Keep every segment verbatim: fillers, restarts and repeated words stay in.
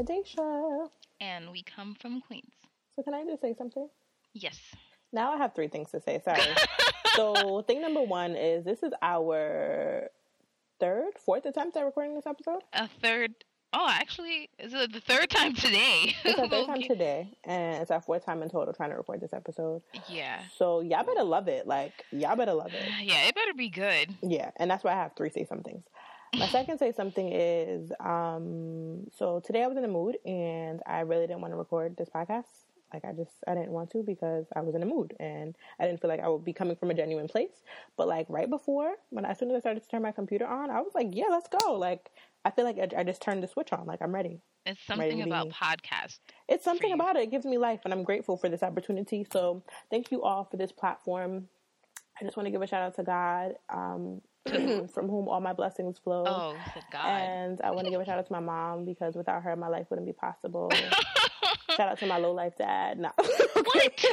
Hadesha. And we come from Queens. So can I just say something? Yes. Now I have three things to say. Sorry. So thing number one is this is our third, fourth attempt at recording this episode. A third. Oh, actually, it's the third time today. It's our third time today, and it's our fourth time in total trying to record this episode. Yeah. So y'all better love it. Like, y'all better love it. Yeah, it better be good. Yeah, and that's why I have three say somethings. My second say something is, um, so today I was in a mood, and I really didn't want to record this podcast. Like, I just, I didn't want to because I was in a mood, and I didn't feel like I would be coming from a genuine place. But, like, right before, when as soon as I started to turn my computer on, I was like, yeah, let's go. Like, I feel like I, I just turned the switch on. Like, I'm ready. It's something ready about podcast. It's something about it. It gives me life, and I'm grateful for this opportunity. So thank you all for this platform. I just want to give a shout out to God, um, from whom all my blessings flow. Oh, to God. And I want to give a shout out to my mom, because without her, my life wouldn't be possible. Shout out to my low life dad. No. What?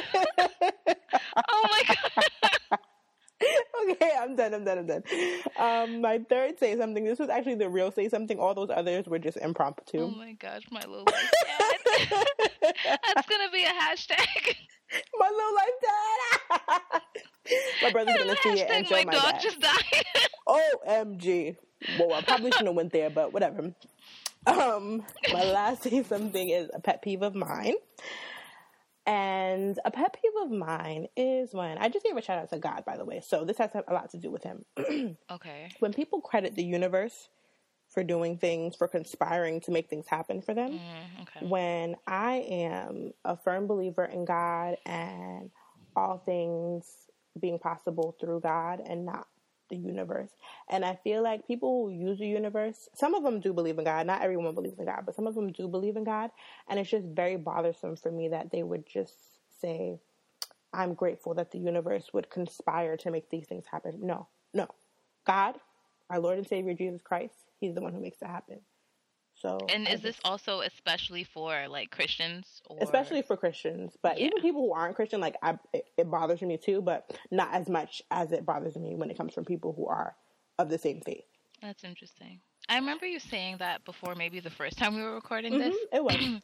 Oh, my God. Okay, I'm done, I'm done, I'm done. Um, my third say something. This was actually the real say something. All those others were just impromptu. Oh my gosh, my little life dad. That's going to be a hashtag. My little life dad. My brother's going to see it and show my, my dog dad. Just died. O M G. Well, I probably shouldn't have went there, but whatever. Um, my last say something is a pet peeve of mine. And a pet peeve of mine is when, I just gave a shout out to God, by the way, so this has a lot to do with him. Okay. When people credit the universe for doing things, for conspiring to make things happen for them. Mm, okay. When I am a firm believer in God and all things being possible through God and not the universe. And I feel like people who use the universe, some of them do believe in God. Not everyone believes in God, but some of them do believe in God. And it's just very bothersome for me that they would just say, I'm grateful that the universe would conspire to make these things happen. No, no. God, our Lord and Savior, Jesus Christ, he's the one who makes it happen. So, and is this also especially for, like, Christians? Or... Especially for Christians. But yeah. Even people who aren't Christian, like, I, it, it bothers me too, but not as much as it bothers me when it comes from people who are of the same faith. That's interesting. I remember you saying that before, maybe the first time we were recording mm-hmm, this. It was. And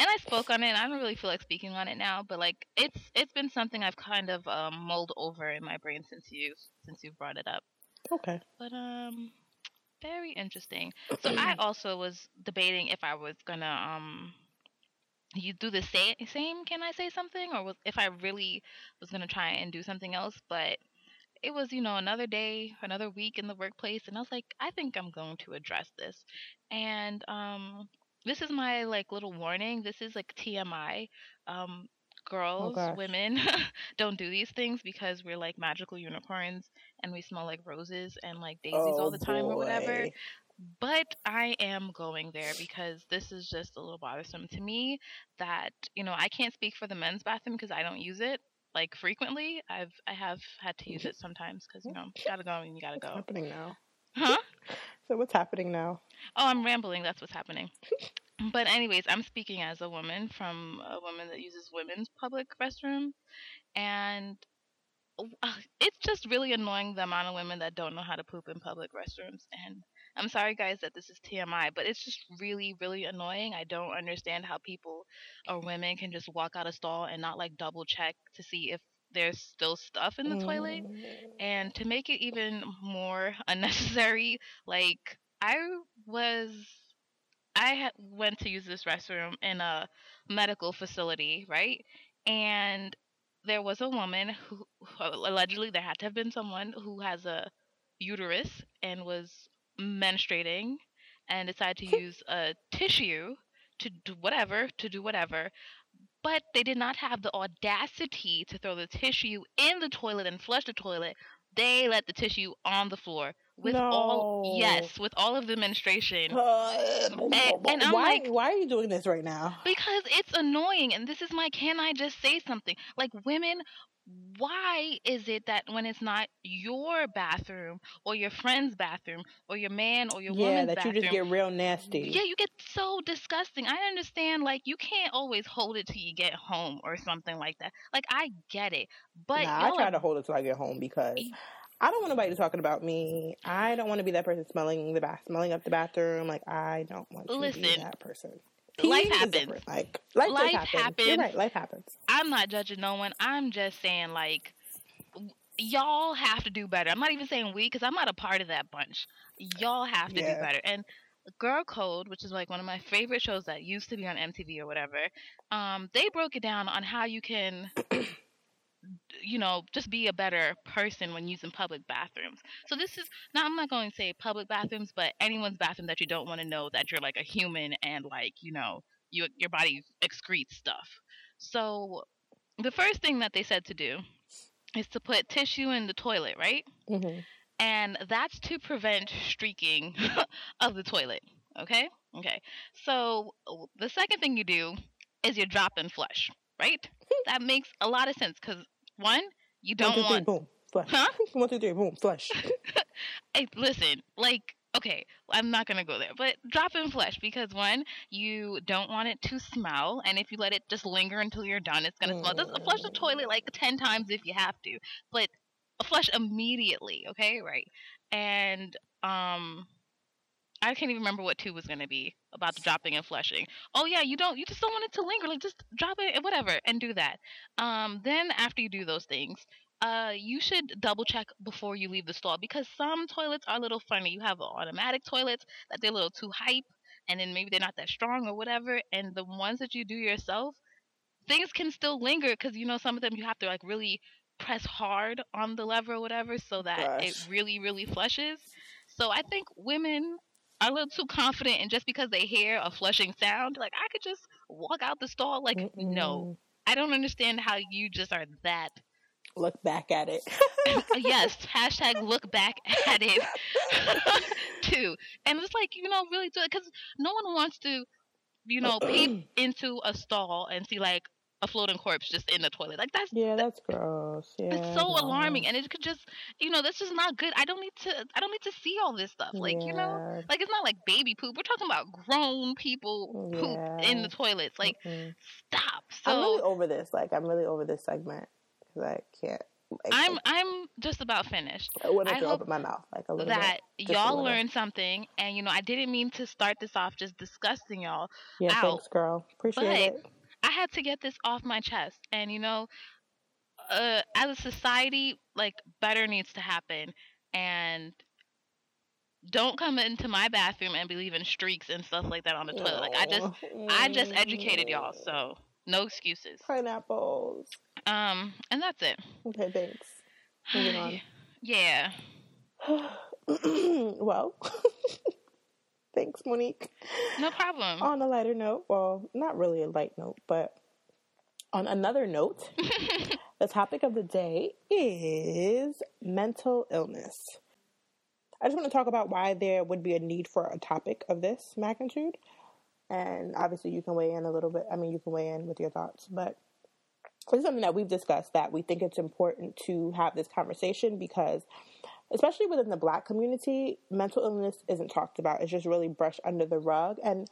I spoke on it, and I don't really feel like speaking on it now, but, like, it's it's been something I've kind of um, mulled over in my brain since you since you brought it up. Okay. But, um... very interesting. So I also was debating if I was gonna um, you do the sa- same. Can I say something, or was, if I really was gonna try and do something else? But it was, you know, another day, another week in the workplace, and I was like, I think I'm going to address this. And um, this is my like little warning. This is like T M I. Um, girls, oh women, don't do these things because we're like magical unicorns. And we smell like roses and like daisies oh, all the time boy. Or whatever. But I am going there because this is just a little bothersome to me that, you know, I can't speak for the men's bathroom because I don't use it like frequently. I've, I have had to use it sometimes because, you know, you gotta go and you gotta what's go. What's happening now? Huh? So what's happening now? Oh, I'm rambling. That's what's happening. But anyways, I'm speaking as a woman from a woman that uses women's public restroom. And... it's just really annoying the amount of women that don't know how to poop in public restrooms. And I'm sorry, guys, that this is T M I, but it's just really, really annoying. I don't understand how people or women can just walk out of stall and not, like, double-check to see if there's still stuff in the mm. toilet. And to make it even more unnecessary, like, I was... I went to use this restroom in a medical facility, right? And... there was a woman who, allegedly, there had to have been someone who has a uterus and was menstruating and decided to use a tissue to do whatever, to do whatever. But they did not have the audacity to throw the tissue in the toilet and flush the toilet. They let the tissue on the floor. With no. all yes, with all of the menstruation, uh, and, and I'm why, like, why are you doing this right now? Because it's annoying, and this is my. Can I just say something? Like women, why is it that when it's not your bathroom or your friend's bathroom or your man or your yeah, woman's that bathroom, you just get real nasty? Yeah, you get so disgusting. I understand, like you can't always hold it till you get home or something like that. Like I get it, but nah, I try like, to hold it till I get home because. It, I don't want nobody talking about me. I don't want to be that person smelling the bath, smelling up the bathroom. Like I don't want to Listen, be that person. Life happens. Like, life, life happens. happens. You're right, life happens. I'm not judging no one. I'm just saying, like, y'all have to do better. I'm not even saying we, because I'm not a part of that bunch. Y'all have to yeah. do better. And Girl Code, which is like one of my favorite shows that used to be on M T V or whatever, um, they broke it down on how you can, you know, just be a better person when using public bathrooms. So this is, now I'm not going to say public bathrooms, but anyone's bathroom that you don't want to know that you're like a human and like, you know, you, your body excretes stuff. So the first thing that they said to do is to put tissue in the toilet, right? Mm-hmm. And that's to prevent streaking of the toilet, okay? Okay. So the second thing you do is you drop and flush, right? That makes a lot of sense because, one, you don't one, two, want... Three, boom, flush. Huh? One, two, three, boom, flush. I, listen, like, okay, I'm not going to go there, but drop and flush because, one, you don't want it to smell, and if you let it just linger until you're done, it's going to smell. Just flush the toilet like ten times if you have to, but... flush immediately, okay? Right. And um I can't even remember what two was going to be about the dropping and flushing. Oh yeah, you don't you just don't want it to linger. Like just drop it and whatever and do that. Um then after you do those things, uh you should double check before you leave the stall because some toilets are a little funny. You have automatic toilets that they're a little too hype and then maybe they're not that strong or whatever, and the ones that you do yourself, things can still linger because you know some of them you have to like really press hard on the lever or whatever so that Gosh. it really, really flushes. So I think women are a little too confident, and just because they hear a flushing sound, like, I could just walk out the stall. Like, Mm-mm. no, I don't understand how you just are that. Look back at it. Yes, hashtag look back at it, too. And it's like, you know, really do it, because no one wants to, you know, peep into a stall and see, like, a floating corpse just in the toilet. Like that's yeah, that's gross. Yeah, it's so yeah. alarming, and it could just, you know, that's just not good. I don't need to. I don't need to see all this stuff. Like yeah. you know, like it's not like baby poop. We're talking about grown people poop yeah. in the toilets. Like mm-hmm. stop. So I'm really over this. Like I'm really over this segment because I can't. Like, I'm I'm just about finished. I want to open my mouth like a little that bit. That y'all learned something, and you know, I didn't mean to start this off just disgusting y'all. Yeah, out, thanks, girl. Appreciate but, it. I had to get this off my chest, and you know, uh, as a society, like better needs to happen, and don't come into my bathroom and believe in streaks and stuff like that on the toilet. Like I just, I just educated y'all, so no excuses. Pineapples. Um, and that's it. Okay, thanks. Moving on. Yeah. Well. Thanks, Monique. No problem. On a lighter note, well, not really a light note, but on another note, the topic of the day is mental illness. I just want to talk about why there would be a need for a topic of this magnitude. And obviously you can weigh in a little bit. I mean, you can weigh in with your thoughts, but this is something that we've discussed that we think it's important to have this conversation because especially within the Black community, mental illness isn't talked about. It's just really brushed under the rug. And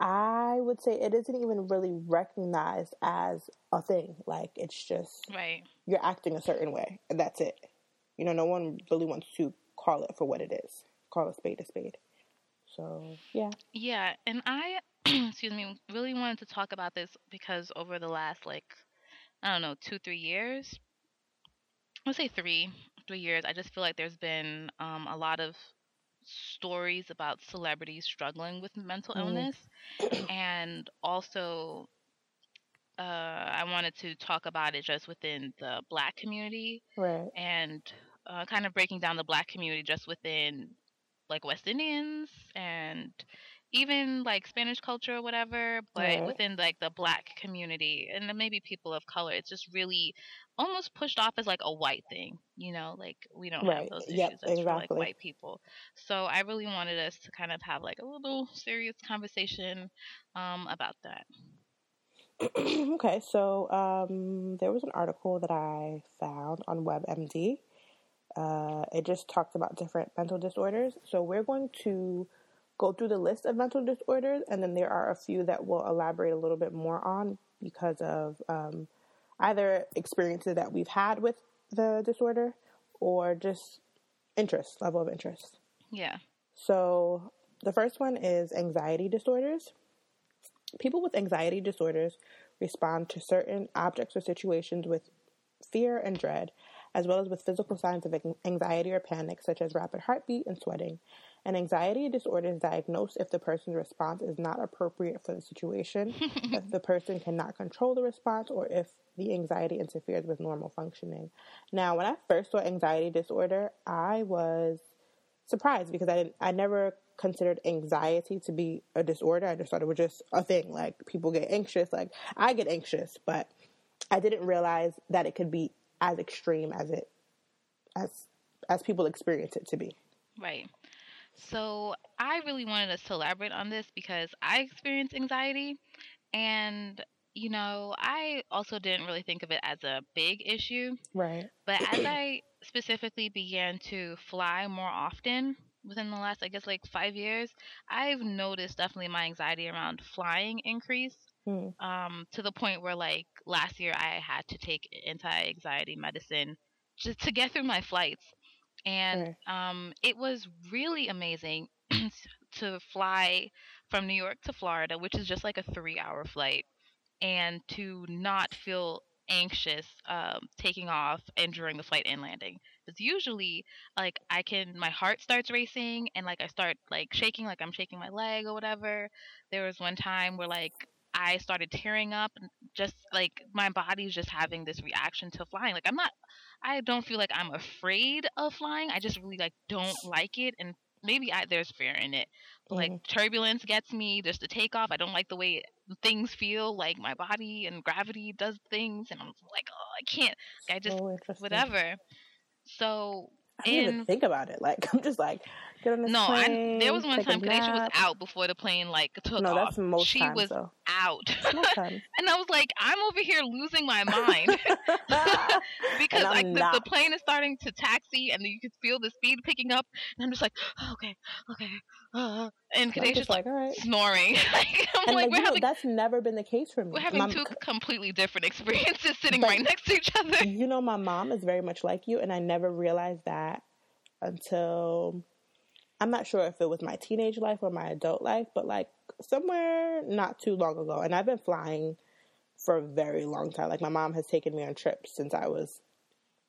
I would say it isn't even really recognized as a thing. Like, it's just, right. you're acting a certain way, and that's it. You know, no one really wants to call it for what it is. Call a spade a spade. So, yeah. Yeah, and I, excuse me, really wanted to talk about this because over the last, like, I don't know, two, three years? I'll say three. Three years, I just feel like there's been um, a lot of stories about celebrities struggling with mental illness, mm. and also uh, I wanted to talk about it just within the Black community, right? And uh, kind of breaking down the Black community just within like West Indians and even like Spanish culture or whatever, but right. within like the Black community and then maybe people of color, it's just really almost pushed off as like a white thing, you know, like we don't right. have those issues. Yep, that's exactly. for like white people. So I really wanted us to kind of have like a little serious conversation um, about that. Okay, so um, there was an article that I found on WebMD. Uh, it just talks about different mental disorders. So we're going to go through the list of mental disorders, and then there are a few that we'll elaborate a little bit more on because of um, either experiences that we've had with the disorder or just interest, level of interest. Yeah. So the first one is anxiety disorders. People with anxiety disorders respond to certain objects or situations with fear and dread, as well as with physical signs of anxiety or panic, such as rapid heartbeat and sweating. An anxiety disorder is diagnosed if the person's response is not appropriate for the situation, if the person cannot control the response, or if the anxiety interferes with normal functioning. Now, when I first saw anxiety disorder, I was surprised because I didn't, I never considered anxiety to be a disorder. I just thought it was just a thing. Like, people get anxious. Like, I get anxious, but I didn't realize that it could be as extreme as it, as as people experience it to be. Right. So I really wanted us to elaborate on this because I experience anxiety, and you know, I also didn't really think of it as a big issue. Right. But as I specifically began to fly more often within the last, I guess, like five years, I've noticed definitely my anxiety around flying increase. Mm. Um, to the point where, like, last year I had to take anti-anxiety medicine just to get through my flights. And mm. um, it was really amazing to fly from New York to Florida, which is just like a three-hour flight, and to not feel anxious um, taking off and during the flight and landing. Because usually, like, I can, my heart starts racing and, like, I start, like, shaking, like I'm shaking my leg or whatever. There was one time where, like, I started tearing up, just like my body's just having this reaction to flying. Like, I'm not, I don't feel like I'm afraid of flying. I just really, like, don't like it. And maybe I, there's fear in it. But, like, mm-hmm. turbulence gets me. There's the takeoff. I don't like the way things feel. Like, my body and gravity does things. And I'm like, oh, I can't. I just, so whatever. So, I didn't and, even think about it. Like, I'm just like, get on this no, plane. No, there was one time Kadesha was out before the plane, like, took no, off. No, that's most She time, was though. out. Most time. And I was like, I'm over here losing my mind. Because, like, the, the plane is starting to taxi, and you could feel the speed picking up. And I'm just like, oh, okay, okay. Uh, and Kadesha's just like, like right. snoring. Like, I'm and like, like we're having, know, that's never been the case for me. We're having my, two completely different experiences sitting right next to each other. You know, my mom is very much like you, and I never realized that until, I'm not sure if it was my teenage life or my adult life, but like somewhere not too long ago. And I've been flying for a very long time. Like, my mom has taken me on trips since I was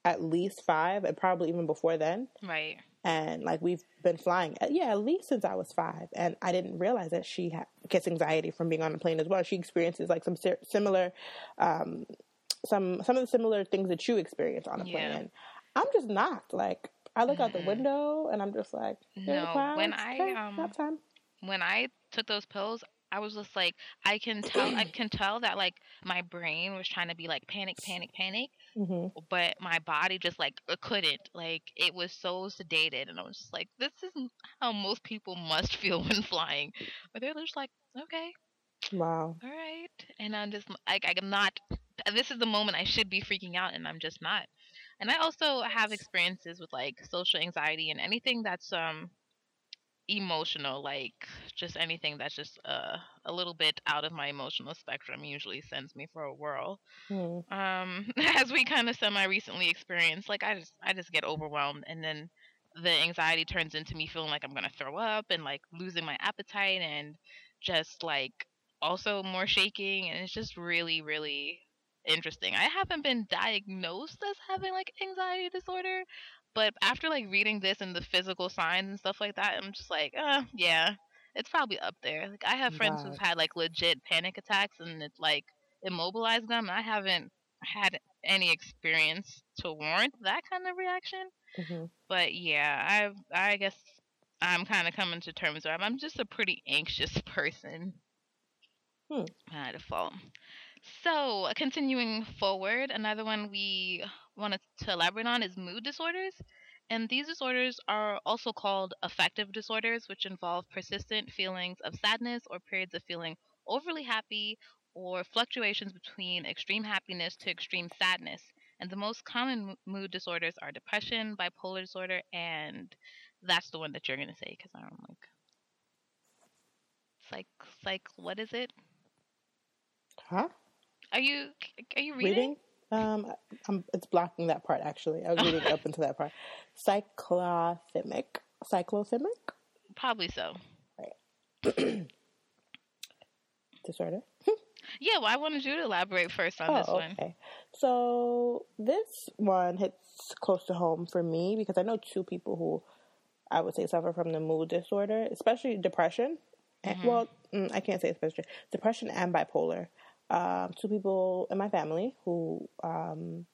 at least five, and probably even before then. Right. And like, we've been flying, yeah, at least since I was five. And I didn't realize that she ha- gets anxiety from being on a plane as well. She experiences like some ser- similar, um, some some of the similar things that you experience on a plane. Yeah. I'm just not, like, I look mm-hmm. out the window and I'm just like, no, clouds, when I, hey, um, time. when I took those pills, I was just like, I can tell, I can tell that, like, my brain was trying to be like, panic, panic, panic, mm-hmm. but my body just, like, couldn't, like, it was so sedated. And I was just like, this isn't how most people must feel when flying, but they're just like, okay. Wow. All right. And I'm just like, I'm not, this is the moment I should be freaking out, and I'm just not. And I also have experiences with, like, social anxiety and anything that's um emotional, like, just anything that's just uh, a little bit out of my emotional spectrum usually sends me for a whirl. Mm. Um, as we kind of semi-recently experienced, like, I just I just get overwhelmed, and then the anxiety turns into me feeling like I'm going to throw up and, like, losing my appetite and just, like, also more shaking, and it's just really, really interesting. I haven't been diagnosed as having, like, anxiety disorder, but after, like, reading this and the physical signs and stuff like that, I'm just like, uh, yeah, it's probably up there. Like, I have friends God. who've had, like, legit panic attacks, and it's, like, immobilized them. I haven't had any experience to warrant that kind of reaction. Mm-hmm. But yeah, I I guess I'm kind of coming to terms with it. I'm just a pretty anxious person hmm. by default. So, continuing forward, another one we wanted to elaborate on is mood disorders. And these disorders are also called affective disorders, which involve persistent feelings of sadness or periods of feeling overly happy, or fluctuations between extreme happiness to extreme sadness. And the most common mood disorders are depression, bipolar disorder, and that's the one that you're going to say, because I don't like... Psych, psych, what is it? Huh? Are you are you reading? reading? Um, I'm, it's blocking that part, actually. I was reading up into that part. Cyclothymic. Cyclothymic? Probably so. Right. disorder? Yeah, well, I wanted you to elaborate first on oh, this one. Okay. So this one hits close to home for me because I know two people who I would say suffer from the mood disorder, especially depression. Mm-hmm. Well, I can't say especially depression and bipolar. Um, two people in my family who um,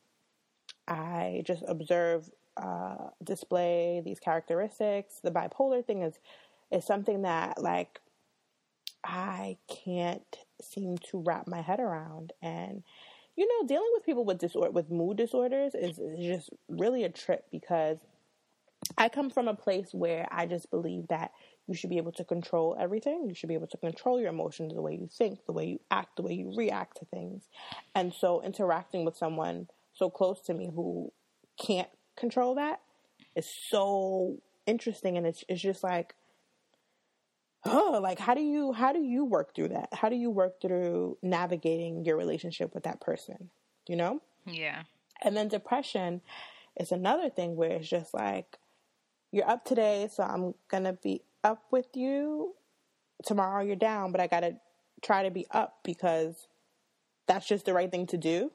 I just observe uh, display these characteristics. The bipolar thing is is something that, like, I can't seem to wrap my head around. And, you know, dealing with people with disorder, with mood disorders is, is just really a trip because I come from a place where I just believe that you should be able to control everything. You should be able to control your emotions, the way you think, the way you act, the way you react to things. And so interacting with someone so close to me who can't control that is so interesting. And it's it's just like, oh, like, how do you, how do you work through that? How do you work through navigating your relationship with that person? You know? Yeah. And then depression is another thing where it's just like, you're up today, so I'm going to be up with you. Tomorrow you're down, but I got to try to be up because that's just the right thing to do.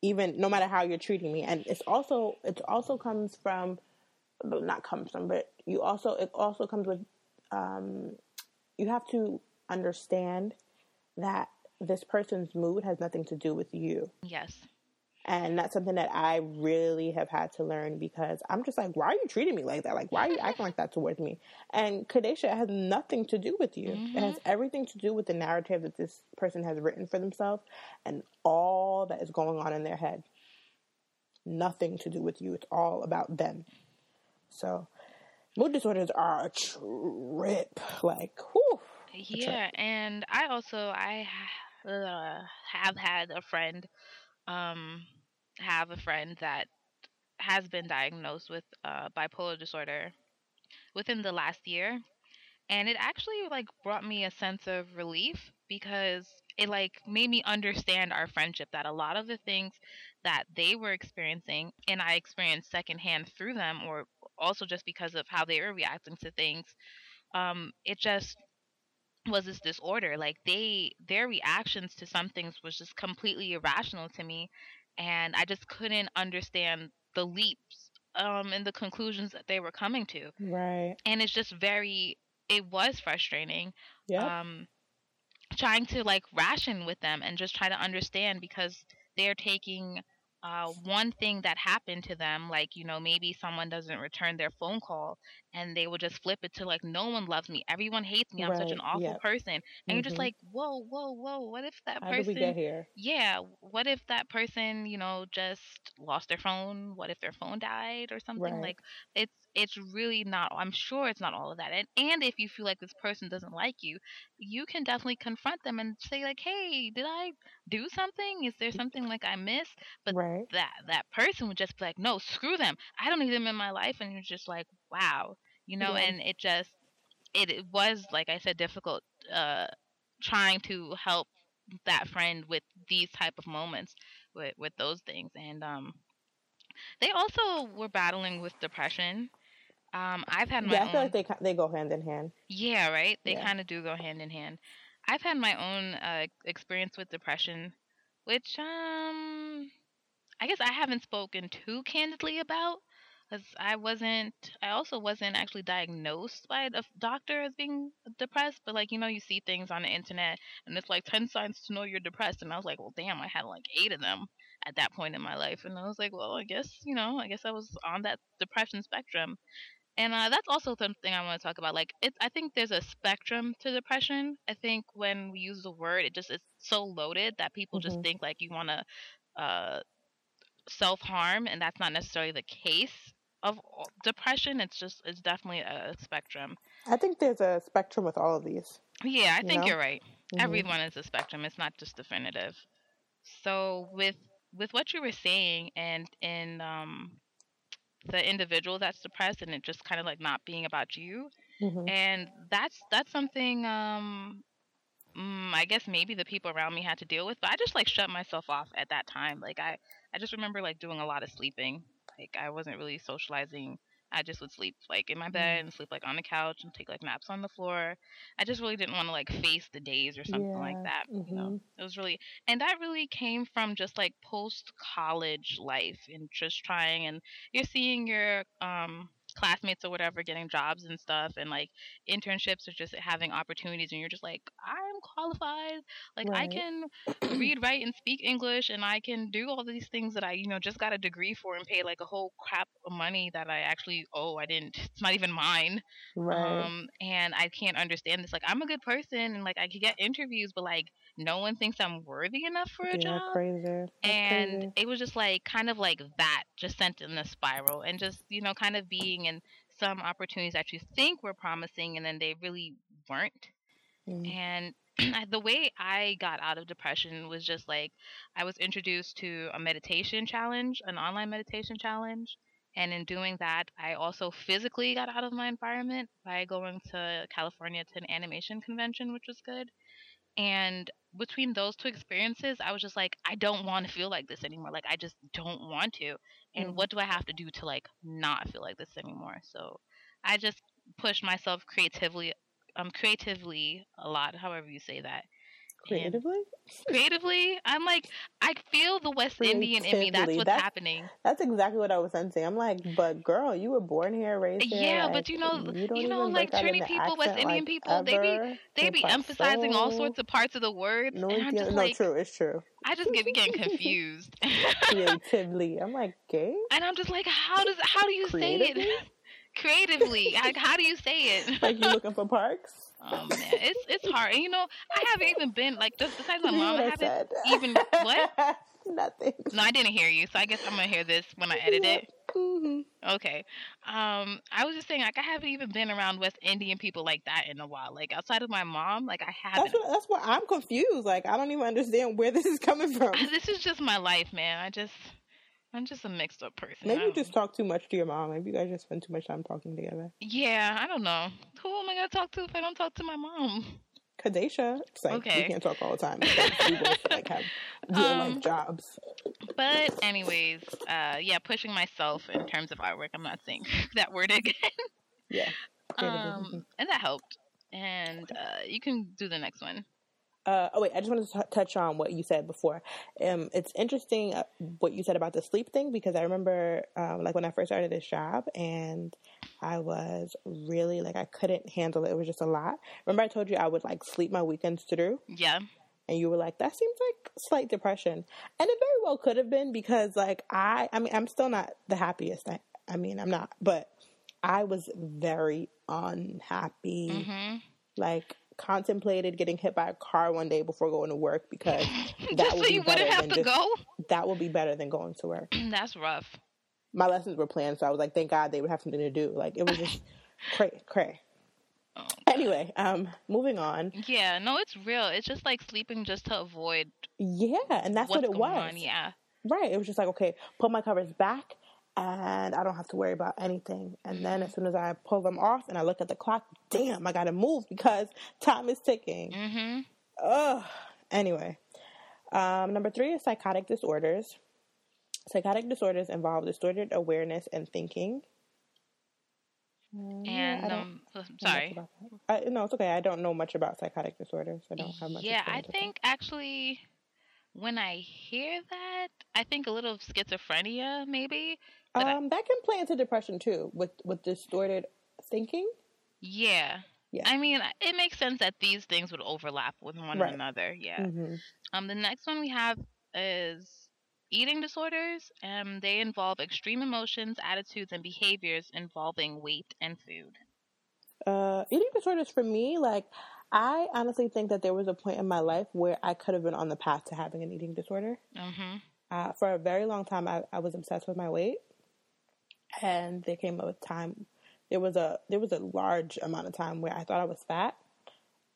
Even no matter how you're treating me. And it's also, it also comes from, not comes from, but you also, it also comes with, Um, you have to understand that this person's mood has nothing to do with you. Yes. And that's something that I really have had to learn because I'm just like, why are you treating me like that? Like, why are you acting like that towards me? And Kadesha has nothing to do with you. Mm-hmm. It has everything to do with the narrative that this person has written for themselves and all that is going on in their head. Nothing to do with you. It's all about them. So mood disorders are a trip, like, whew. Yeah, and I also, I uh, have had a friend, um, have a friend that has been diagnosed with uh, bipolar disorder within the last year, and it actually, like, brought me a sense of relief because it, like, made me understand our friendship, that a lot of the things that they were experiencing, and I experienced secondhand through them, or also just because of how they were reacting to things, um, it just was this disorder. Like, they, their reactions to some things was just completely irrational to me, and I just couldn't understand the leaps um, and the conclusions that they were coming to. Right. And it's just very, it was frustrating. Yeah. Um, trying to, like, ration with them and just try to understand because they're taking Uh, one thing that happened to them, like, you know, maybe someone doesn't return their phone call and they will just flip it to, like, no one loves me. Everyone hates me. I'm right. such an awful yep. person. And mm-hmm. you're just like, whoa, whoa, whoa. What if that How person... How did we get here? Yeah. What if that person, you know, just lost their phone? What if their phone died or something? Right. Like, it's it's really not... I'm sure it's not all of that. And, and if you feel like this person doesn't like you, you can definitely confront them and say, like, hey, did I do something? Is there something, like, I missed? But right. that that person would just be like, no, screw them, I don't need them in my life. And you're just like, wow, you know. Yeah. And it just it, it was, like I said, difficult uh trying to help that friend with these type of moments, with with those things. And um they also were battling with depression. um I've had my yeah, I feel own... like they, they go hand in hand. Yeah, right. They yeah. kind of do go hand in hand. I've had my own uh experience with depression, which um I guess I haven't spoken too candidly about, because I wasn't, I also wasn't actually diagnosed by a doctor as being depressed, but, like, you know, you see things on the internet, and it's like ten signs to know you're depressed, and I was like, well, damn, I had, like, eight of them at that point in my life, and I was like, well, I guess, you know, I guess I was on that depression spectrum. And uh, that's also something I want to talk about. Like, it, I think there's a spectrum to depression. I think when we use the word, it just is so loaded that people mm-hmm. just think, like, you want to uh, self-harm, and that's not necessarily the case of depression. It's just, it's definitely a spectrum. I think there's a spectrum with all of these. Yeah, I you think know? You're right. Mm-hmm. Everyone is a spectrum. It's not just definitive. So with with what you were saying, and in um the individual that's depressed, and it just kind of, like, not being about you, mm-hmm. and that's that's something um mm, I guess maybe the people around me had to deal with, but I just, like, shut myself off at that time. Like, I I just remember, like, doing a lot of sleeping. Like, I wasn't really socializing. I just would sleep like in my bed and sleep like on the couch and take like naps on the floor. I just really didn't want to like face the days or something yeah. like that. Mm-hmm. You know, it was really, and that really came from just like post college life and just trying, and you're seeing your um, classmates or whatever getting jobs and stuff and like internships or just having opportunities, and you're just like, I'm qualified, like right. I can read, write, and speak English, and I can do all these things that I, you know, just got a degree for and pay like a whole crap of money that I actually owe. I didn't, it's not even mine, right. um and I can't understand this, like I'm a good person and like I could get interviews, but like no one thinks I'm worthy enough for a yeah, job. Crazy. And crazy. It was just like kind of like that, just sent in a spiral, and just, you know, kind of being in some opportunities that you think were promising and then they really weren't. Mm. And the way I got out of depression was just like, I was introduced to a meditation challenge, an online meditation challenge. And in doing that, I also physically got out of my environment by going to California to an animation convention, which was good. And between those two experiences, I was just like, I don't want to feel like this anymore. Like, I just don't want to. And mm-hmm. what do I have to do to, like, not feel like this anymore? So I just pushed myself creatively, um, creatively a lot, however you say that. Creatively? And creatively. I'm like, I feel the West Indian in me. That's what's that's, happening. That's exactly what I was sensing. I'm like, but girl, you were born here, raised here. Yeah, like, but you know, you, you know, like Trini people, West Indian like people, ever. they be they it's be like emphasizing so... all sorts of parts of the words. No, and I'm just no like, true, it's true. I just get getting confused. Creatively, I'm like, gay? And I'm just like, how does how do you say it? Creatively, like, how do you say it? Like you looking for parks? Oh man, it's it's hard. And, you know, I haven't even been like just besides my mom. I haven't even what? Nothing. No, I didn't hear you, so I guess I'm gonna hear this when I edit it. Mm-hmm. Okay. Um, I was just saying, like, I haven't even been around West Indian people like that in a while. Like, outside of my mom, like, I haven't. That's what, that's what I'm confused. Like, I don't even understand where this is coming from. This is just my life, man. I just. I'm just a mixed up person. Maybe you just talk too much to your mom. Maybe you guys just spend too much time talking together. Yeah, I don't know. Who am I going to talk to if I don't talk to my mom? Hadesha. It's like, okay. You can't talk all the time. You both like have real um, life jobs. But anyways, uh, yeah, pushing myself in terms of artwork. I'm not saying that word again. Yeah. Um, and that helped. And uh, you can do the next one. Uh, oh, wait, I just wanted to t- touch on what you said before. Um, it's interesting uh, what you said about the sleep thing, because I remember, um, like, when I first started this job, and I was really, like, I couldn't handle it. It was just a lot. Remember I told you I would, like, sleep my weekends through? Yeah. And you were like, that seems like slight depression. And it very well could have been, because, like, I, I mean, I'm still not the happiest. I, I mean, I'm not. But I was very unhappy. Mm-hmm. Like... contemplated getting hit by a car one day before going to work, because that so would be you wouldn't have to just, go that would be better than going to work. That's rough. My lessons were planned, so I was like, thank God they would have something to do. Like, it was just cray cray. Oh, anyway, um moving on. Yeah, no, it's real. It's just like sleeping just to avoid yeah and that's what it was on, yeah right it was just like, okay, put my covers back and I don't have to worry about anything. And then as soon as I pull them off and I look at the clock, damn, I gotta move because time is ticking. Mm-hmm. Ugh. Anyway, um, number three is psychotic disorders. Psychotic disorders involve distorted awareness and thinking. And um, sorry, I, no, it's okay. I don't know much about psychotic disorders. I don't have much. Yeah, I think actually, when I hear that, I think a little of schizophrenia, maybe. But um, I, that can play into depression too, with, with distorted thinking. Yeah. yeah. I mean, it makes sense that these things would overlap with one right. another. Yeah. Mm-hmm. Um, the next one we have is eating disorders, and they involve extreme emotions, attitudes, and behaviors involving weight and food. Uh, eating disorders for me, like, I honestly think that there was a point in my life where I could have been on the path to having an eating disorder. Mm-hmm. Uh, for a very long time, I, I was obsessed with my weight, and there came a time, there was a there was a large amount of time where I thought I was fat,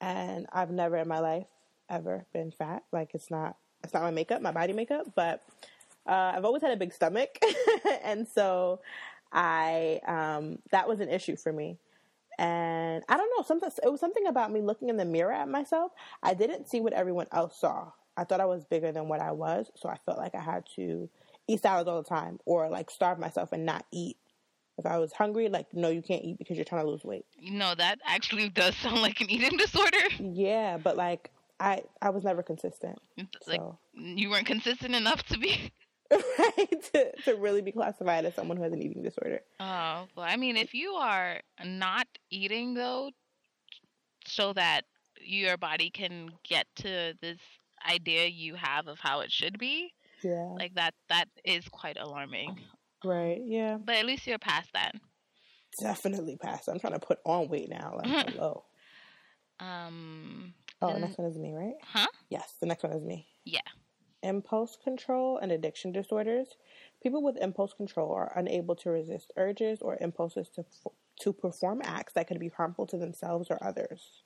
and I've never in my life ever been fat. Like, it's not it's not my makeup, my body makeup, but uh, I've always had a big stomach, and so I um, that was an issue for me. And I don't know, sometimes it was something about me looking in the mirror at myself. I didn't see what everyone else saw. I thought I was bigger than what I was, so I felt like I had to eat salads all the time, or like starve myself and not eat If I was hungry, like, no, you can't eat because you're trying to lose weight. No, that actually does sound like an eating disorder. Yeah, but, like, I, I was never consistent. Like, so. You weren't consistent enough to be... right, to, to really be classified as someone who has an eating disorder. Oh, well, I mean, if you are not eating, though, so that your body can get to this idea you have of how it should be, yeah, like, that that is quite alarming. Right, yeah. But at least you're past that. Definitely past that. I'm trying to put on weight now. Like, hello. Um... Oh, the next one is me, right? Huh? Yes, the next one is me. Yeah. Impulse control and addiction disorders. People with impulse control are unable to resist urges or impulses to to perform acts that could be harmful to themselves or others.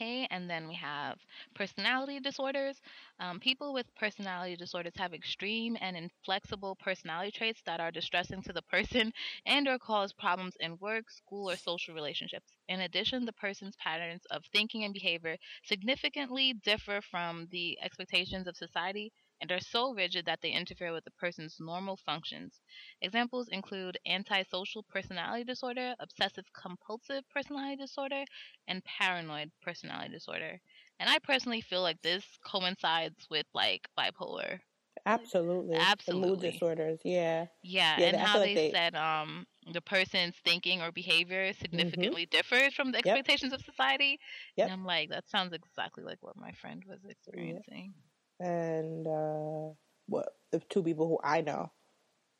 Okay, and then we have personality disorders. Um, people with personality disorders have extreme and inflexible personality traits that are distressing to the person and or cause problems in work, school, or social relationships. In addition, the person's patterns of thinking and behavior significantly differ from the expectations of society and are so rigid that they interfere with the person's normal functions. Examples include antisocial personality disorder, obsessive-compulsive personality disorder, and paranoid personality disorder. And I personally feel like this coincides with, like, bipolar. Absolutely. Absolutely. The mood disorders, yeah. Yeah, yeah and the, how they, they said um, the person's thinking or behavior significantly mm-hmm. differs from the expectations yep. of society. Yep. And I'm like, that sounds exactly like what my friend was experiencing. Yeah. And uh, what the two people who I know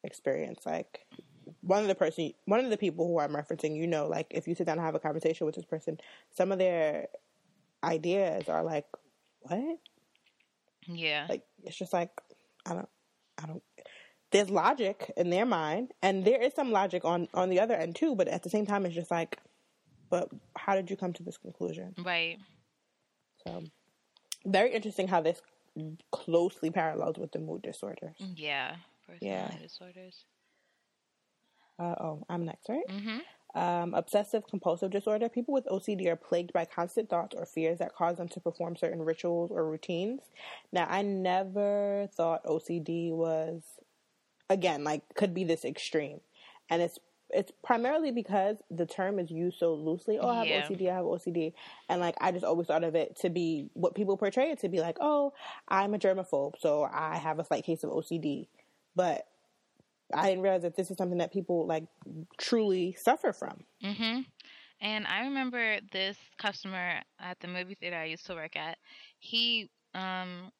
experience, like one of the person, one of the people who I'm referencing, you know, like if you sit down and have a conversation with this person, some of their ideas are like, what? Yeah, like it's just like I don't, I don't. There's logic in their mind, and there is some logic on on the other end too. But at the same time, it's just like, but how did you come to this conclusion? Right. So, very interesting how this closely paralleled with the mood disorders. Yeah. Personality yeah. disorders. Uh, oh, I'm next, right? Mm-hmm. Um, obsessive compulsive disorder. People with O C D are plagued by constant thoughts or fears that cause them to perform certain rituals or routines. Now, I never thought O C D was, again, like, could be this extreme. And it's it's primarily because the term is used so loosely. Oh, I have yeah. O C D, I have O C D. And, like, I just always thought of it to be what people portray it to be, like, oh, I'm a germaphobe, so I have a slight case of O C D. But I didn't realize that this is something that people, like, truly suffer from. Mm-hmm. And I remember this customer at the movie theater I used to work at, he, um,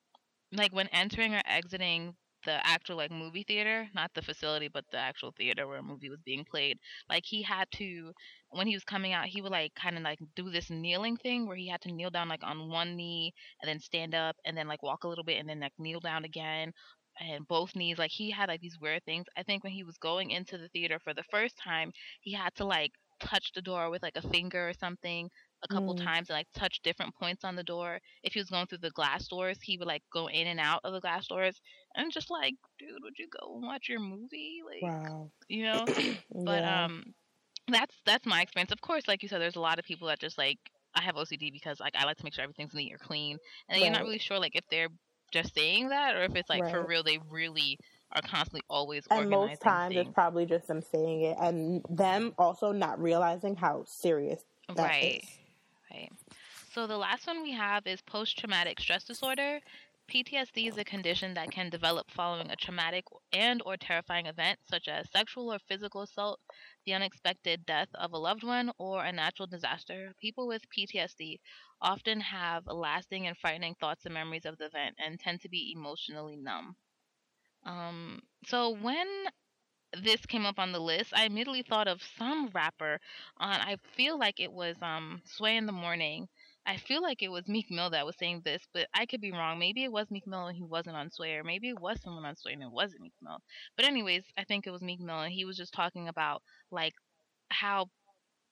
like, when entering or exiting the actual, like, movie theater, not the facility, but the actual theater where a movie was being played, like, he had to, when he was coming out, he would, like, kind of, like, do this kneeling thing where he had to kneel down, like, on one knee and then stand up and then, like, walk a little bit and then, like, kneel down again and both knees. Like, he had, like, these weird things. I think when he was going into the theater for the first time, he had to, like, touch the door with, like, a finger or something a couple mm. times and, like, touch different points on the door. If he was going through the glass doors, he would, like, go in and out of the glass doors. And just like, dude, would you go and watch your movie? Like, wow. You know? But yeah. um, that's that's my experience. Of course, like you said, there's a lot of people that just, like, I have O C D because, like, I like to make sure everything's neat or clean. And right. You're not really sure, like, if they're just saying that or if it's, like, right. for real, they really are constantly always organizing things. And most times it's probably just them saying it and them also not realizing how serious that right. is. Right. So the last one we have is post-traumatic stress disorder. P T S D is a condition that can develop following a traumatic and or terrifying event, such as sexual or physical assault, the unexpected death of a loved one, or a natural disaster. People with P T S D often have lasting and frightening thoughts and memories of the event and tend to be emotionally numb. Um, so when this came up on the list, I immediately thought of some rapper on, I feel like it was um, Sway in the Morning. I feel like it was Meek Mill that was saying this, but I could be wrong. Maybe it was Meek Mill and he wasn't on Sway, or maybe it was someone on Sway and it wasn't Meek Mill. But anyways, I think it was Meek Mill, and he was just talking about, like, how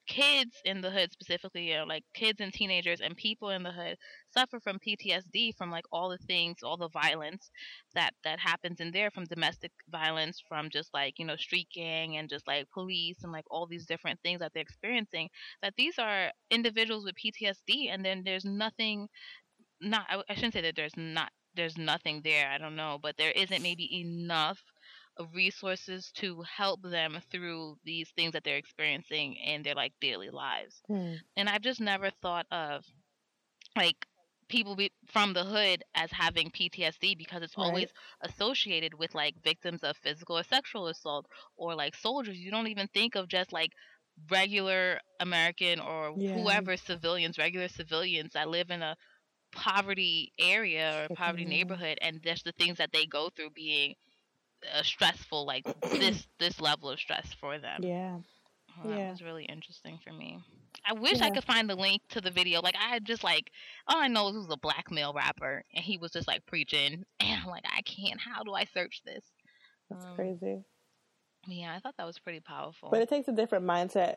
kids in the hood specifically, you know, like, kids and teenagers and people in the hood suffer from P T S D from, like, all the things, all the violence that, that happens in there, from domestic violence, from just, like, you know, street gang and just, like, police and, like, all these different things that they're experiencing, that these are individuals with P T S D, and then there's nothing, not, I, I shouldn't say that there's not, there's nothing there, I don't know, but there isn't maybe enough of resources to help them through these things that they're experiencing in their like daily lives. Mm. And I've just never thought of like people be- from the hood as having P T S D, because it's right. always associated with like victims of physical or sexual assault or like soldiers. You don't even think of just like regular American or yeah. whoever civilians, regular civilians that live in a poverty area or poverty mm-hmm. neighborhood, and just the things that they go through being uh, stressful, like this this level of stress for them. Yeah. Oh, that yeah. was really interesting for me. I wish yeah. I could find the link to the video. Like, I just, like, all I know is it was a black male rapper, and he was just, like, preaching. And I'm like, I can't. How do I search this? That's um, crazy. Yeah, I thought that was pretty powerful. But it takes a different mindset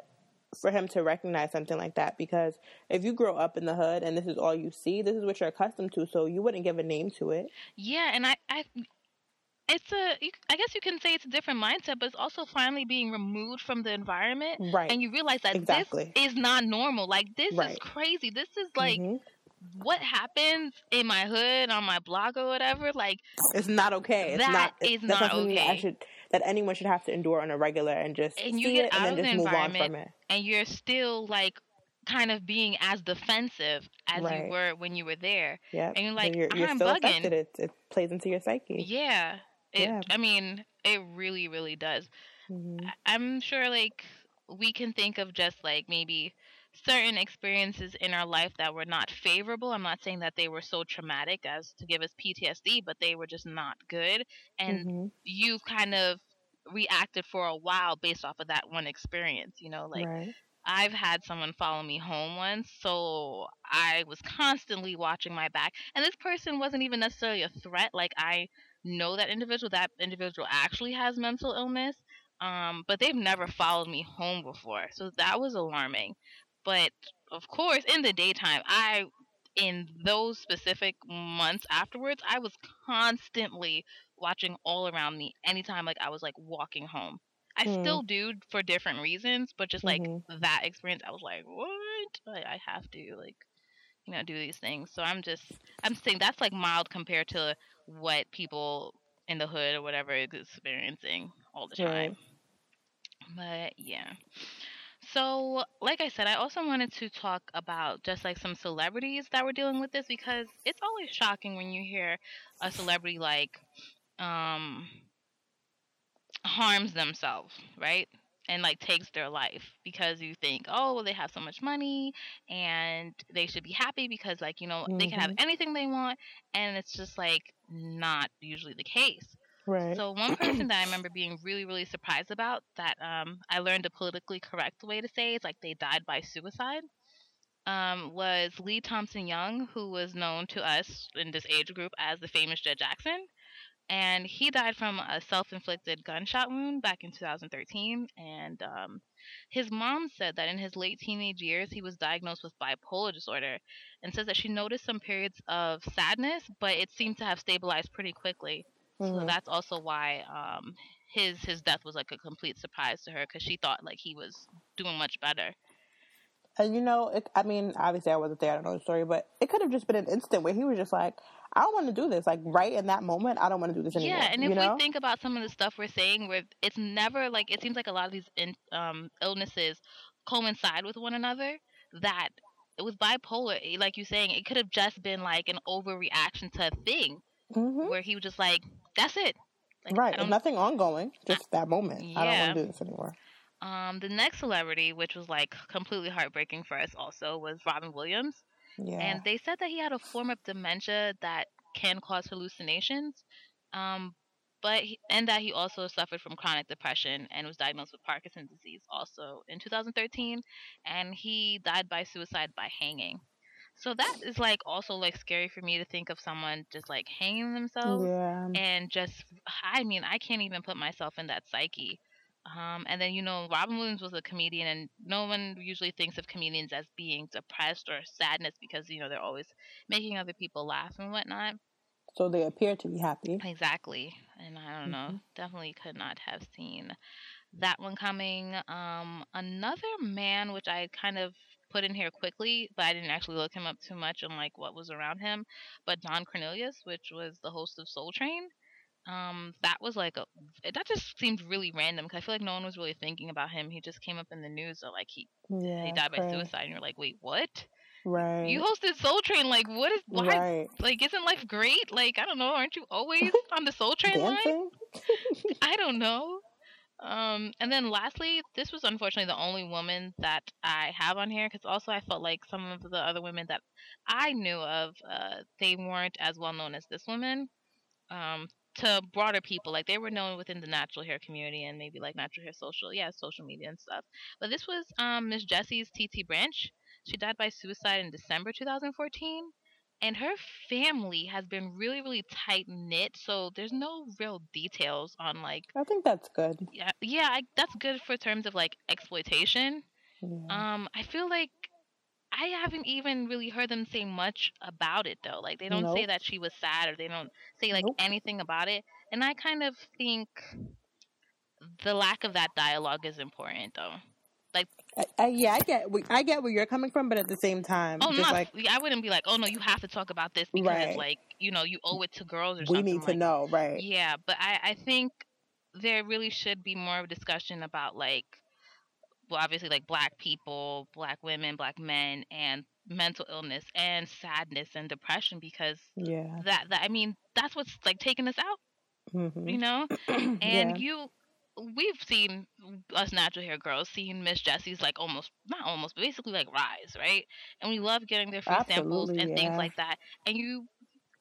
for him to recognize something like that, because if you grow up in the hood and this is all you see, this is what you're accustomed to, so you wouldn't give a name to it. Yeah, and I... I It's a, I guess you can say it's a different mindset, but it's also finally being removed from the environment. Right. And you realize that exactly. this is not normal. Like, this right. is crazy. This is like, mm-hmm. what happens in my hood, on my block or whatever, like. It's not okay. It's that not, is that's not okay. I should, that anyone should have to endure on a regular and just and you see get it out and then of just the move on from it. And you're still like kind of being as defensive as right. you were when you were there. Yep. And you're like, and you're, you're I'm still bugging. Affected. It, it plays into your psyche. Yeah. It, yeah. I mean, it really, really does. Mm-hmm. I'm sure, like, we can think of just, like, maybe certain experiences in our life that were not favorable. I'm not saying that they were so traumatic as to give us P T S D, but they were just not good. And mm-hmm. you've kind of reacted for a while based off of that one experience, you know? Like, right. I've had someone follow me home once, so I was constantly watching my back. And this person wasn't even necessarily a threat. Like, I... know that individual that individual actually has mental illness, um but they've never followed me home before, so that was alarming. But of course, in the daytime, I in those specific months afterwards, I was constantly watching all around me anytime like I was like walking home. I mm. still do, for different reasons, but just like mm-hmm. that experience, I was like, what, like, I have to like you know do these things. So I'm just I'm saying that's like mild compared to what people in the hood or whatever is experiencing all the time. Right. But yeah. So like I said, I also wanted to talk about just like some celebrities that were dealing with this, because it's always shocking when you hear a celebrity like um, harms themselves, right? And like takes their life, because you think, oh, well, they have so much money and they should be happy because like, you know, mm-hmm. they can have anything they want. And it's just like not usually the case. Right. So one person that I remember being really, really surprised about that um, I learned a politically correct way to say it's like they died by suicide um, was Lee Thompson Young, who was known to us in this age group as the famous Jed Jackson. And he died from a self-inflicted gunshot wound back in two thousand thirteen. And um, his mom said that in his late teenage years, he was diagnosed with bipolar disorder, and says that she noticed some periods of sadness, but it seemed to have stabilized pretty quickly. Mm-hmm. So that's also why um, his his death was like a complete surprise to her, because she thought like he was doing much better. And you know, it, I mean, obviously I wasn't there, I don't know the story, but it could have just been an instant where he was just like, I don't want to do this. Like, right in that moment, I don't want to do this anymore. Yeah, and if you know? we think about some of the stuff we're saying, where it's never, like, it seems like a lot of these in, um, illnesses coincide with one another, that it was bipolar, like you're saying, it could have just been, like, an overreaction to a thing, mm-hmm. where he was just like, that's it. Like, right, and nothing ongoing, just I, that moment. Yeah. I don't want to do this anymore. Um, the next celebrity, which was, like, completely heartbreaking for us also, was Robin Williams. Yeah. And they said that he had a form of dementia that can cause hallucinations, um, but he, and that he also suffered from chronic depression and was diagnosed with Parkinson's disease also in two thousand thirteen, and he died by suicide by hanging. So that is like also like scary for me to think of someone just like hanging themselves, yeah. and just I mean I can't even put myself in that psyche. Um, and then, you know, Robin Williams was a comedian, and no one usually thinks of comedians as being depressed or sadness, because, you know, they're always making other people laugh and whatnot. So they appear to be happy. Exactly. And I don't mm-hmm. know, definitely could not have seen that one coming. Um, another man, which I kind of put in here quickly, but I didn't actually look him up too much on like what was around him, but Don Cornelius, which was the host of Soul Train. Um, that was like a, that just seemed really random because I feel like no one was really thinking about him. He just came up in the news that like he yeah, he died by right. suicide, and you're like, wait, what? Right. You hosted Soul Train. Like, what is why? Right. Like, isn't life great? Like, I don't know. Aren't you always on the Soul Train line? I don't know. Um, and then lastly, this was unfortunately the only woman that I have on here because also I felt like some of the other women that I knew of, uh, they weren't as well known as this woman um, to broader people. Like they were known within the natural hair community and maybe like natural hair social, yeah, social media and stuff. But this was um, Miss Jessie's T T branch. She died by suicide in December two thousand fourteen. And her family has been really, really tight-knit, so there's no real details on, like... I think that's good. Yeah, yeah, I, that's good for terms of, like, exploitation. Yeah. Um, I feel like I haven't even really heard them say much about it, though. Like, they don't nope. say that she was sad, or they don't say, like, nope. anything about it. And I kind of think the lack of that dialogue is important, though. Like, I, I, yeah, I get, I get where you're coming from, but at the same time, oh, just no, like, I wouldn't be like, oh no, you have to talk about this because, right. like, you know, you owe it to girls or something. We need to like, know, right? Yeah, but I, I think there really should be more of a discussion about, like, well, obviously, like Black people, Black women, Black men, and mental illness and sadness and depression because yeah, that, that I mean, that's what's like taking us out, mm-hmm. you know, and yeah. you. We've seen us natural hair girls seen Miss Jessie's like almost not almost but basically like rise, right? And we love getting their free samples and yeah. things like that. And you,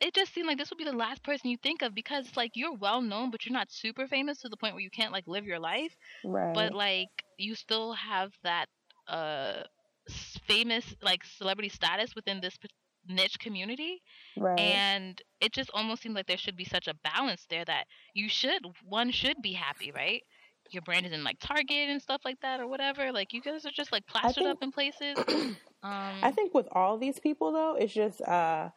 it just seemed like this would be the last person you think of because it's like you're well known, but you're not super famous to the point where you can't like live your life. Right. But like you still have that uh famous like celebrity status within this niche community, right? And it just almost seems like there should be such a balance there that you should one should be happy, right? Your brand is in like Target and stuff like that or whatever. Like you guys are just like plastered think, up in places. um I think with all these people though, it's just uh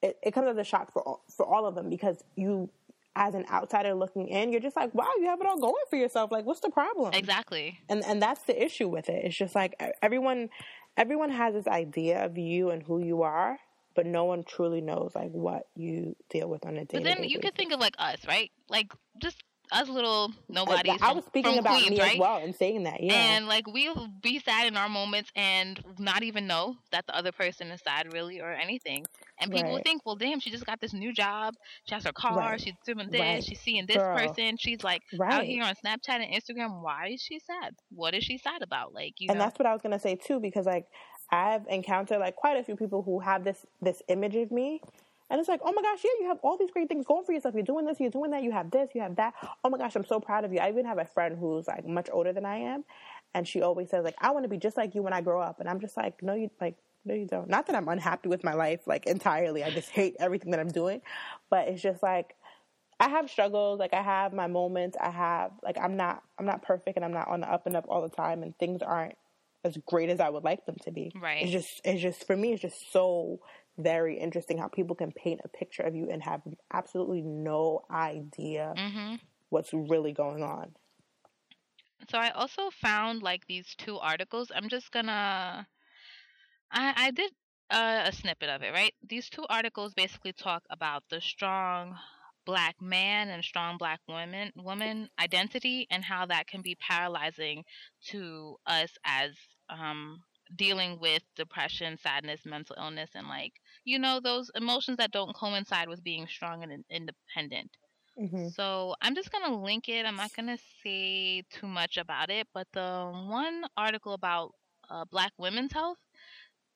it, it comes as a shock for all, for all of them because you, as an outsider looking in, you're just like, wow, you have it all going for yourself. Like, what's the problem? Exactly. And and that's the issue with it. It's just like everyone. Everyone has this idea of you and who you are, but no one truly knows, like, what you deal with on a day-to-day basis. But then you could think of, like, us, right? Like, just us little nobodies. I, I was speaking from, from about Queens, me right? as well and saying that, yeah. And, like, we'll be sad in our moments and not even know that the other person is sad, really, or anything. And people right. think, well, damn, she just got this new job. She has her car. Right. She's doing this. Right. She's seeing this Girl. person. She's, like, right. out here on Snapchat and Instagram. Why is she sad? What is she sad about? Like, you And know? That's what I was going to say, too, because, like, I've encountered, like, quite a few people who have this this image of me. And it's like, oh, my gosh, yeah, you have all these great things going for yourself. You're doing this. You're doing that. You have this. You have that. Oh, my gosh, I'm so proud of you. I even have a friend who's, like, much older than I am. And she always says, like, I want to be just like you when I grow up. And I'm just like, no, you, like. No, you don't. Not that I'm unhappy with my life, like, entirely. I just hate everything that I'm doing. But it's just, like, I have struggles. Like, I have my moments. I have, like, I'm not I'm not perfect and I'm not on the up and up all the time. And things aren't as great as I would like them to be. Right. It's just, it's just for me, it's just so very interesting how people can paint a picture of you and have absolutely no idea mm-hmm. what's really going on. So I also found, like, these two articles. I'm just going to... I, I did uh, a snippet of it, right? These two articles basically talk about the strong Black man and strong Black woman woman identity and how that can be paralyzing to us as um, dealing with depression, sadness, mental illness, and, like, you know, those emotions that don't coincide with being strong and independent. Mm-hmm. So I'm just going to link it. I'm not going to say too much about it, but the one article about uh, Black women's health,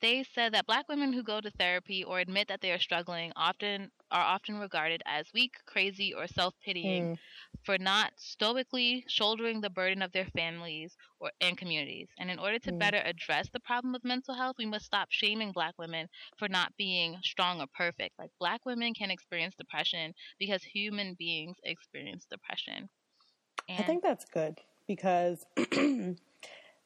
they said that Black women who go to therapy or admit that they are struggling often are often regarded as weak, crazy, or self-pitying mm. for not stoically shouldering the burden of their families or and communities. And in order to mm. better address the problem of mental health, we must stop shaming Black women for not being strong or perfect. Like, Black women can experience depression because human beings experience depression. And I think that's good because...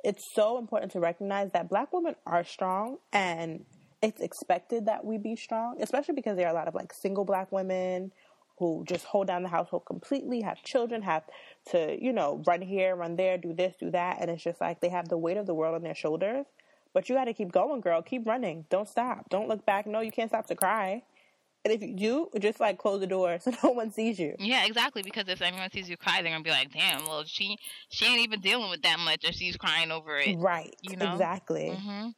it's so important to recognize that Black women are strong and it's expected that we be strong, especially because there are a lot of, like, single Black women who just hold down the household completely, have children, have to, you know, run here, run there, do this, do that. And it's just like they have the weight of the world on their shoulders. But you got to keep going, girl. Keep running. Don't stop. Don't look back. No, you can't stop to cry. And if you do, just, like, close the door so no one sees you. Yeah, exactly, because if anyone sees you cry, they're going to be like, damn, well, she she ain't even dealing with that much if she's crying over it. Right, you know? Exactly. Mm-hmm.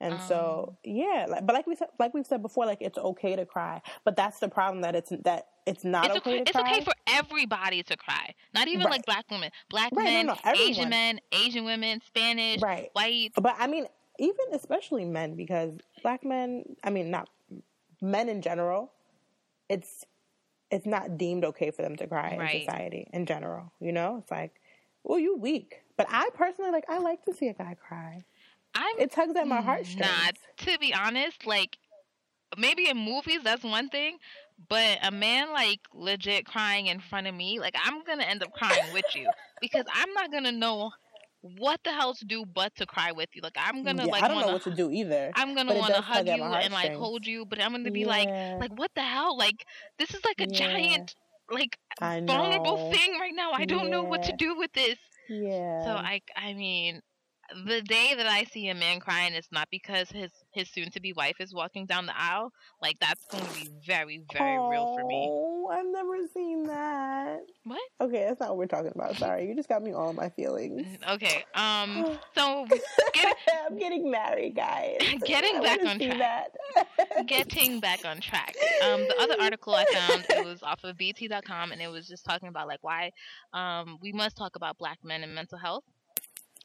And um, so, yeah, like, but like we like we've said before, like, it's okay to cry. But that's the problem, that it's that it's not it's okay, okay to it's cry. It's okay for everybody to cry. Not even, right. like, black women. Black right, men, no, no, Asian men, Asian women, Spanish, right. white. But, I mean, even especially men, because black men, I mean, not men in general, it's it's not deemed okay for them to cry right. in society in general. You know? It's like, well, you weak. But I personally, like, I like to see a guy cry. I'm it tugs at my heartstrings. Not, to be honest, like, maybe in movies, that's one thing, but a man, like, legit crying in front of me, like, I'm going to end up crying with you, because I'm not going to know what the hell to do but to cry with you. Like, I'm going to, yeah, like, I don't wanna, know what to do either. I'm going to want to hug you and, like, hold you, but I'm going to be yeah. like, like, what the hell? Like, this is, like, a yeah. giant, like, vulnerable thing right now. I don't yeah. know what to do with this. Yeah. So, I, I mean... The day that I see a man crying, it's not because his, his soon-to-be wife is walking down the aisle. Like, that's going to be very, very oh, real for me. Oh, I've never seen that. What? Okay, that's not what we're talking about. Sorry. You just got me all in my feelings. Okay. Um. So, get, I'm getting married, guys. Getting I back on track. Getting back on track. Um, the other article I found, it was off of B T dot com, and it was just talking about, like, why um we must talk about black men and mental health.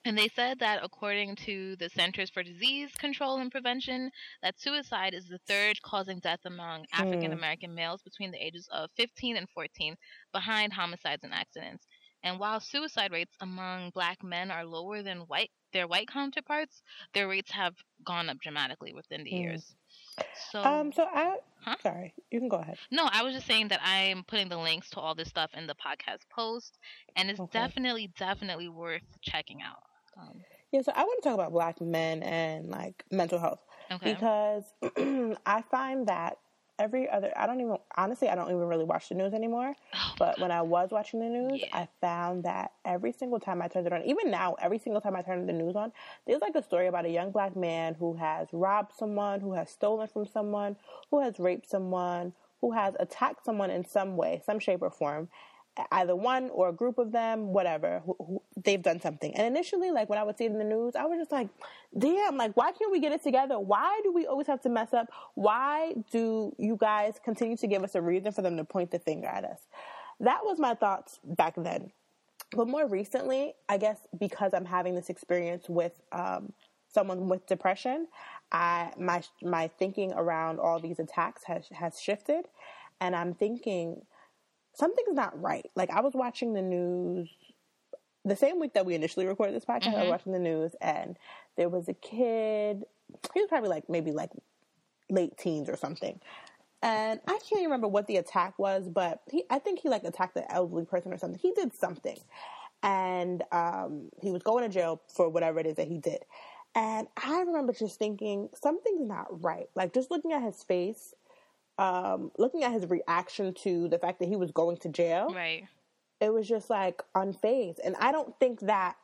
And they said that according to the Centers for Disease Control and Prevention, that suicide is the third causing death among African-American males between the ages of fifteen and fourteen, behind homicides and accidents. And while suicide rates among black men are lower than white their white counterparts, their rates have gone up dramatically within the mm. years. So, um, so I, huh? sorry, you can go ahead. No, I was just saying that I'm putting the links to all this stuff in the podcast post, and it's okay. definitely, definitely worth checking out. Um, yeah, so I want to talk about black men and, like, mental health. Okay. Because I find that every other... I don't even... Honestly, I don't even really watch the news anymore. Oh, but God. When I was watching the news, yeah. I found that every single time I turned it on, even now, every single time I turn the news on, there's, like, a story about a young black man who has robbed someone, who has stolen from someone, who has raped someone, who has attacked someone in some way, some shape or form. Either one or a group of them, whatever, who, who, they've done something. And initially, like, when I would see it in the news, I was just like, damn, like, why can't we get it together? Why do we always have to mess up? Why do you guys continue to give us a reason for them to point the finger at us? That was my thoughts back then. But more recently, I guess because I'm having this experience with um, someone with depression, I my my thinking around all these attacks has has shifted. And I'm thinking... something's not right. Like, I was watching the news the same week that we initially recorded this podcast. Mm-hmm. I was watching the news, and there was a kid. He was probably, like, maybe, like, late teens or something. And I can't remember what the attack was, but he, I think he, like, attacked an elderly person or something. He did something. And um, he was going to jail for whatever it is that he did. And I remember just thinking, something's not right. Like, just looking at his face, Um, looking at his reaction to the fact that he was going to jail, right? It was just, like, unfazed. And I don't think that,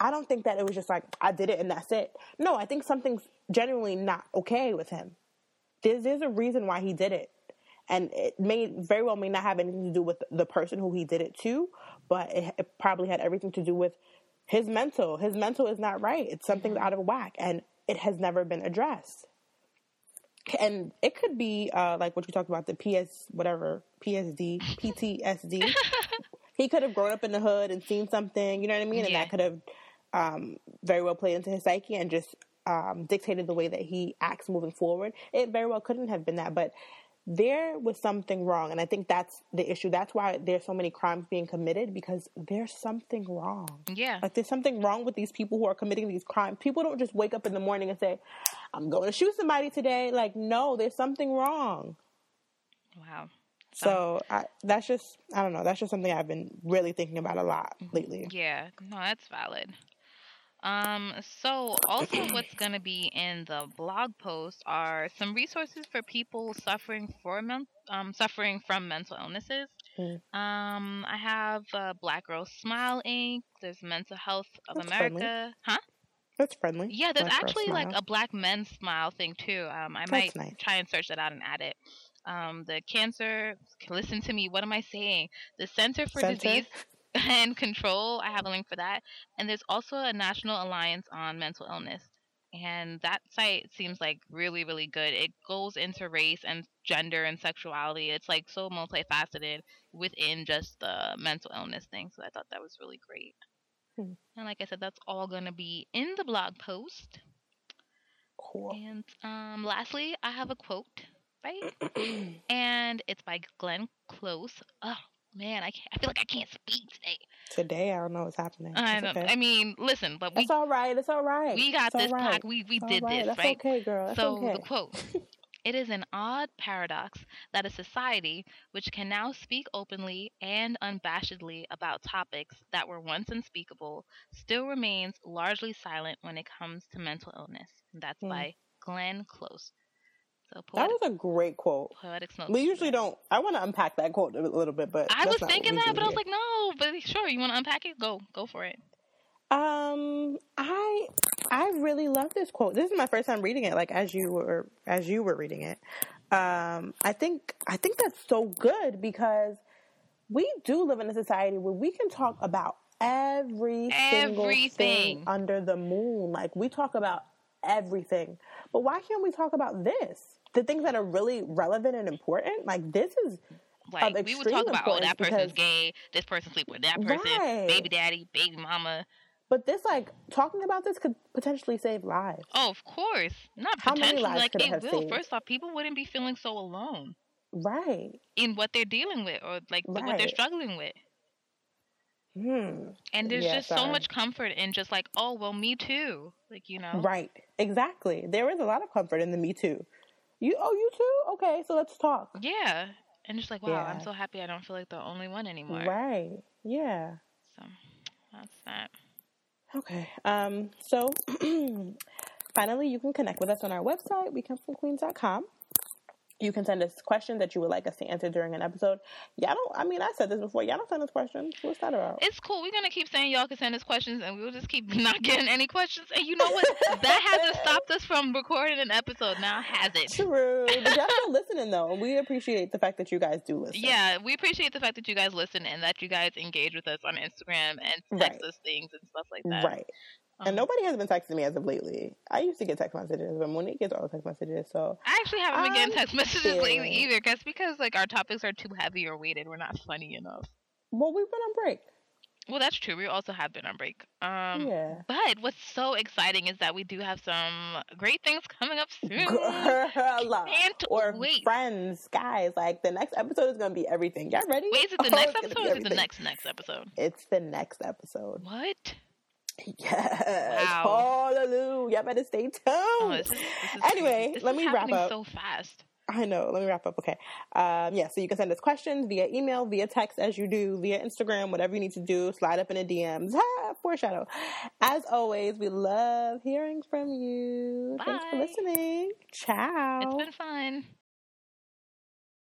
I don't think that it was just like, I did it and that's it. No, I think something's genuinely not okay with him. There's, there's a reason why he did it. And it may very well may not have anything to do with the person who he did it to, but it, it probably had everything to do with his mental. His mental is not right. It's something's out of whack, and it has never been addressed. And it could be, uh, like, what you talked about, the P S, whatever, P S D, P T S D. He could have grown up in the hood and seen something, you know what I mean? Yeah. And that could have um, very well played into his psyche and just um, dictated the way that he acts moving forward. It very well couldn't have been that, but there was something wrong. And I think that's the issue. That's why there's so many crimes being committed, because there's something wrong. Yeah. Like, there's something wrong with these people who are committing these crimes. People don't just wake up in the morning and say, I'm going to shoot somebody today. Like, no, there's something wrong. Wow. So, so I, that's just, I don't know. That's just something I've been really thinking about a lot lately. Yeah. No, that's valid. Um, so also what's going to be in the blog post are some resources for people suffering for men- um, suffering from mental illnesses. Mm. Um, I have uh, Black Girls Smile Incorporated. There's Mental Health of That's America. Friendly. Huh? That's friendly. Yeah, there's Black actually like a Black Men's Smile thing too. Um, I That's might nice. try and search that out and add it. um, the cancer, listen to me, what am I saying? The Center for Center. Disease and Control, I have a link for that. And there's also a National Alliance on Mental Illness. And that site seems like really, really good. It goes into race and gender and sexuality. It's like so multifaceted within just the mental illness thing. So I thought that was really great. Hmm. And like I said, that's all going to be in the blog post. Cool. And um, lastly, I have a quote, right? And it's by Glenn Close. Oh, man, I can't, I feel like I can't speak today. Today, I don't know what's happening. I, don't, okay. I mean, listen, but we... It's all right, it's all right. We got it's this, right. pack. We, we did right. this, That's right? okay, girl, That's So, okay. the quote, it is an odd paradox that a society which can now speak openly and unabashedly about topics that were once unspeakable still remains largely silent when it comes to mental illness. And that's mm. by Glenn Close. So that was a great quote. We usually don't. I want to unpack that quote a little bit, but I was thinking that, but I was like, no. But sure, you want to unpack it? Go, go for it. Um, I I really love this quote. This is my first time reading it. Like as you were as you were reading it, um, I think I think that's so good because we do live in a society where we can talk about every everything single thing under the moon. Like we talk about everything, but why can't we talk about this? The things that are really relevant and important, like this is like we would talk about, oh, that person's because, gay, this person sleep with that person, right. baby daddy, baby mama. But this, like talking about this, could potentially save lives. Oh, of course, not How potentially. Many lives like could it, it will. Saved? First off, people wouldn't be feeling so alone, right? In what they're dealing with, or like right. what they're struggling with. Hmm. And there's yeah, just sorry. so much comfort in just like, oh, well, me too. Like you know, right? Exactly. There is a lot of comfort in the me too. You oh you too? Okay, so let's talk. Yeah. And just like, wow, yeah. I'm so happy I don't feel like the only one anymore. Right. Yeah. So that's that. Okay. Um so finally you can connect with us on our website, we come from queens dot com. You can send us questions that you would like us to answer during an episode. Y'all don't, I mean, I said this before. Y'all don't send us questions. What's that about? It's cool. We're going to keep saying y'all can send us questions, and we'll just keep not getting any questions. And you know what? That hasn't stopped us from recording an episode. Now has it? True. But y'all still listening, though. We appreciate the fact that you guys do listen. Yeah, we appreciate the fact that you guys listen and that you guys engage with us on Instagram and text right. us things and stuff like that. Right. And nobody has been texting me as of lately. I used to get text messages, but Monique gets all the text messages, so... I actually haven't been getting text messages yeah. lately either. That's because, like, our topics are too heavy or weighted. We're not funny enough. Well, we've been on break. Well, that's true. We also have been on break. Um, yeah. But what's so exciting is that we do have some great things coming up soon. Girl, Can't or wait. Friends, guys, like, the next episode is going to be everything. Y'all ready? Wait, is it the oh, next episode or is it the next next episode? It's the next episode. What? Yes. Wow. Hallelujah. Y'all better stay tuned. Oh, this is, this is anyway, this let is me wrap up. So fast. I know. Let me wrap up. Okay. Um, yeah. So you can send us questions via email, via text, as you do, via Instagram, whatever you need to do. Slide up in the D Ms. Ah, foreshadow. As always, we love hearing from you. Bye. Thanks for listening. Ciao. It's been fun.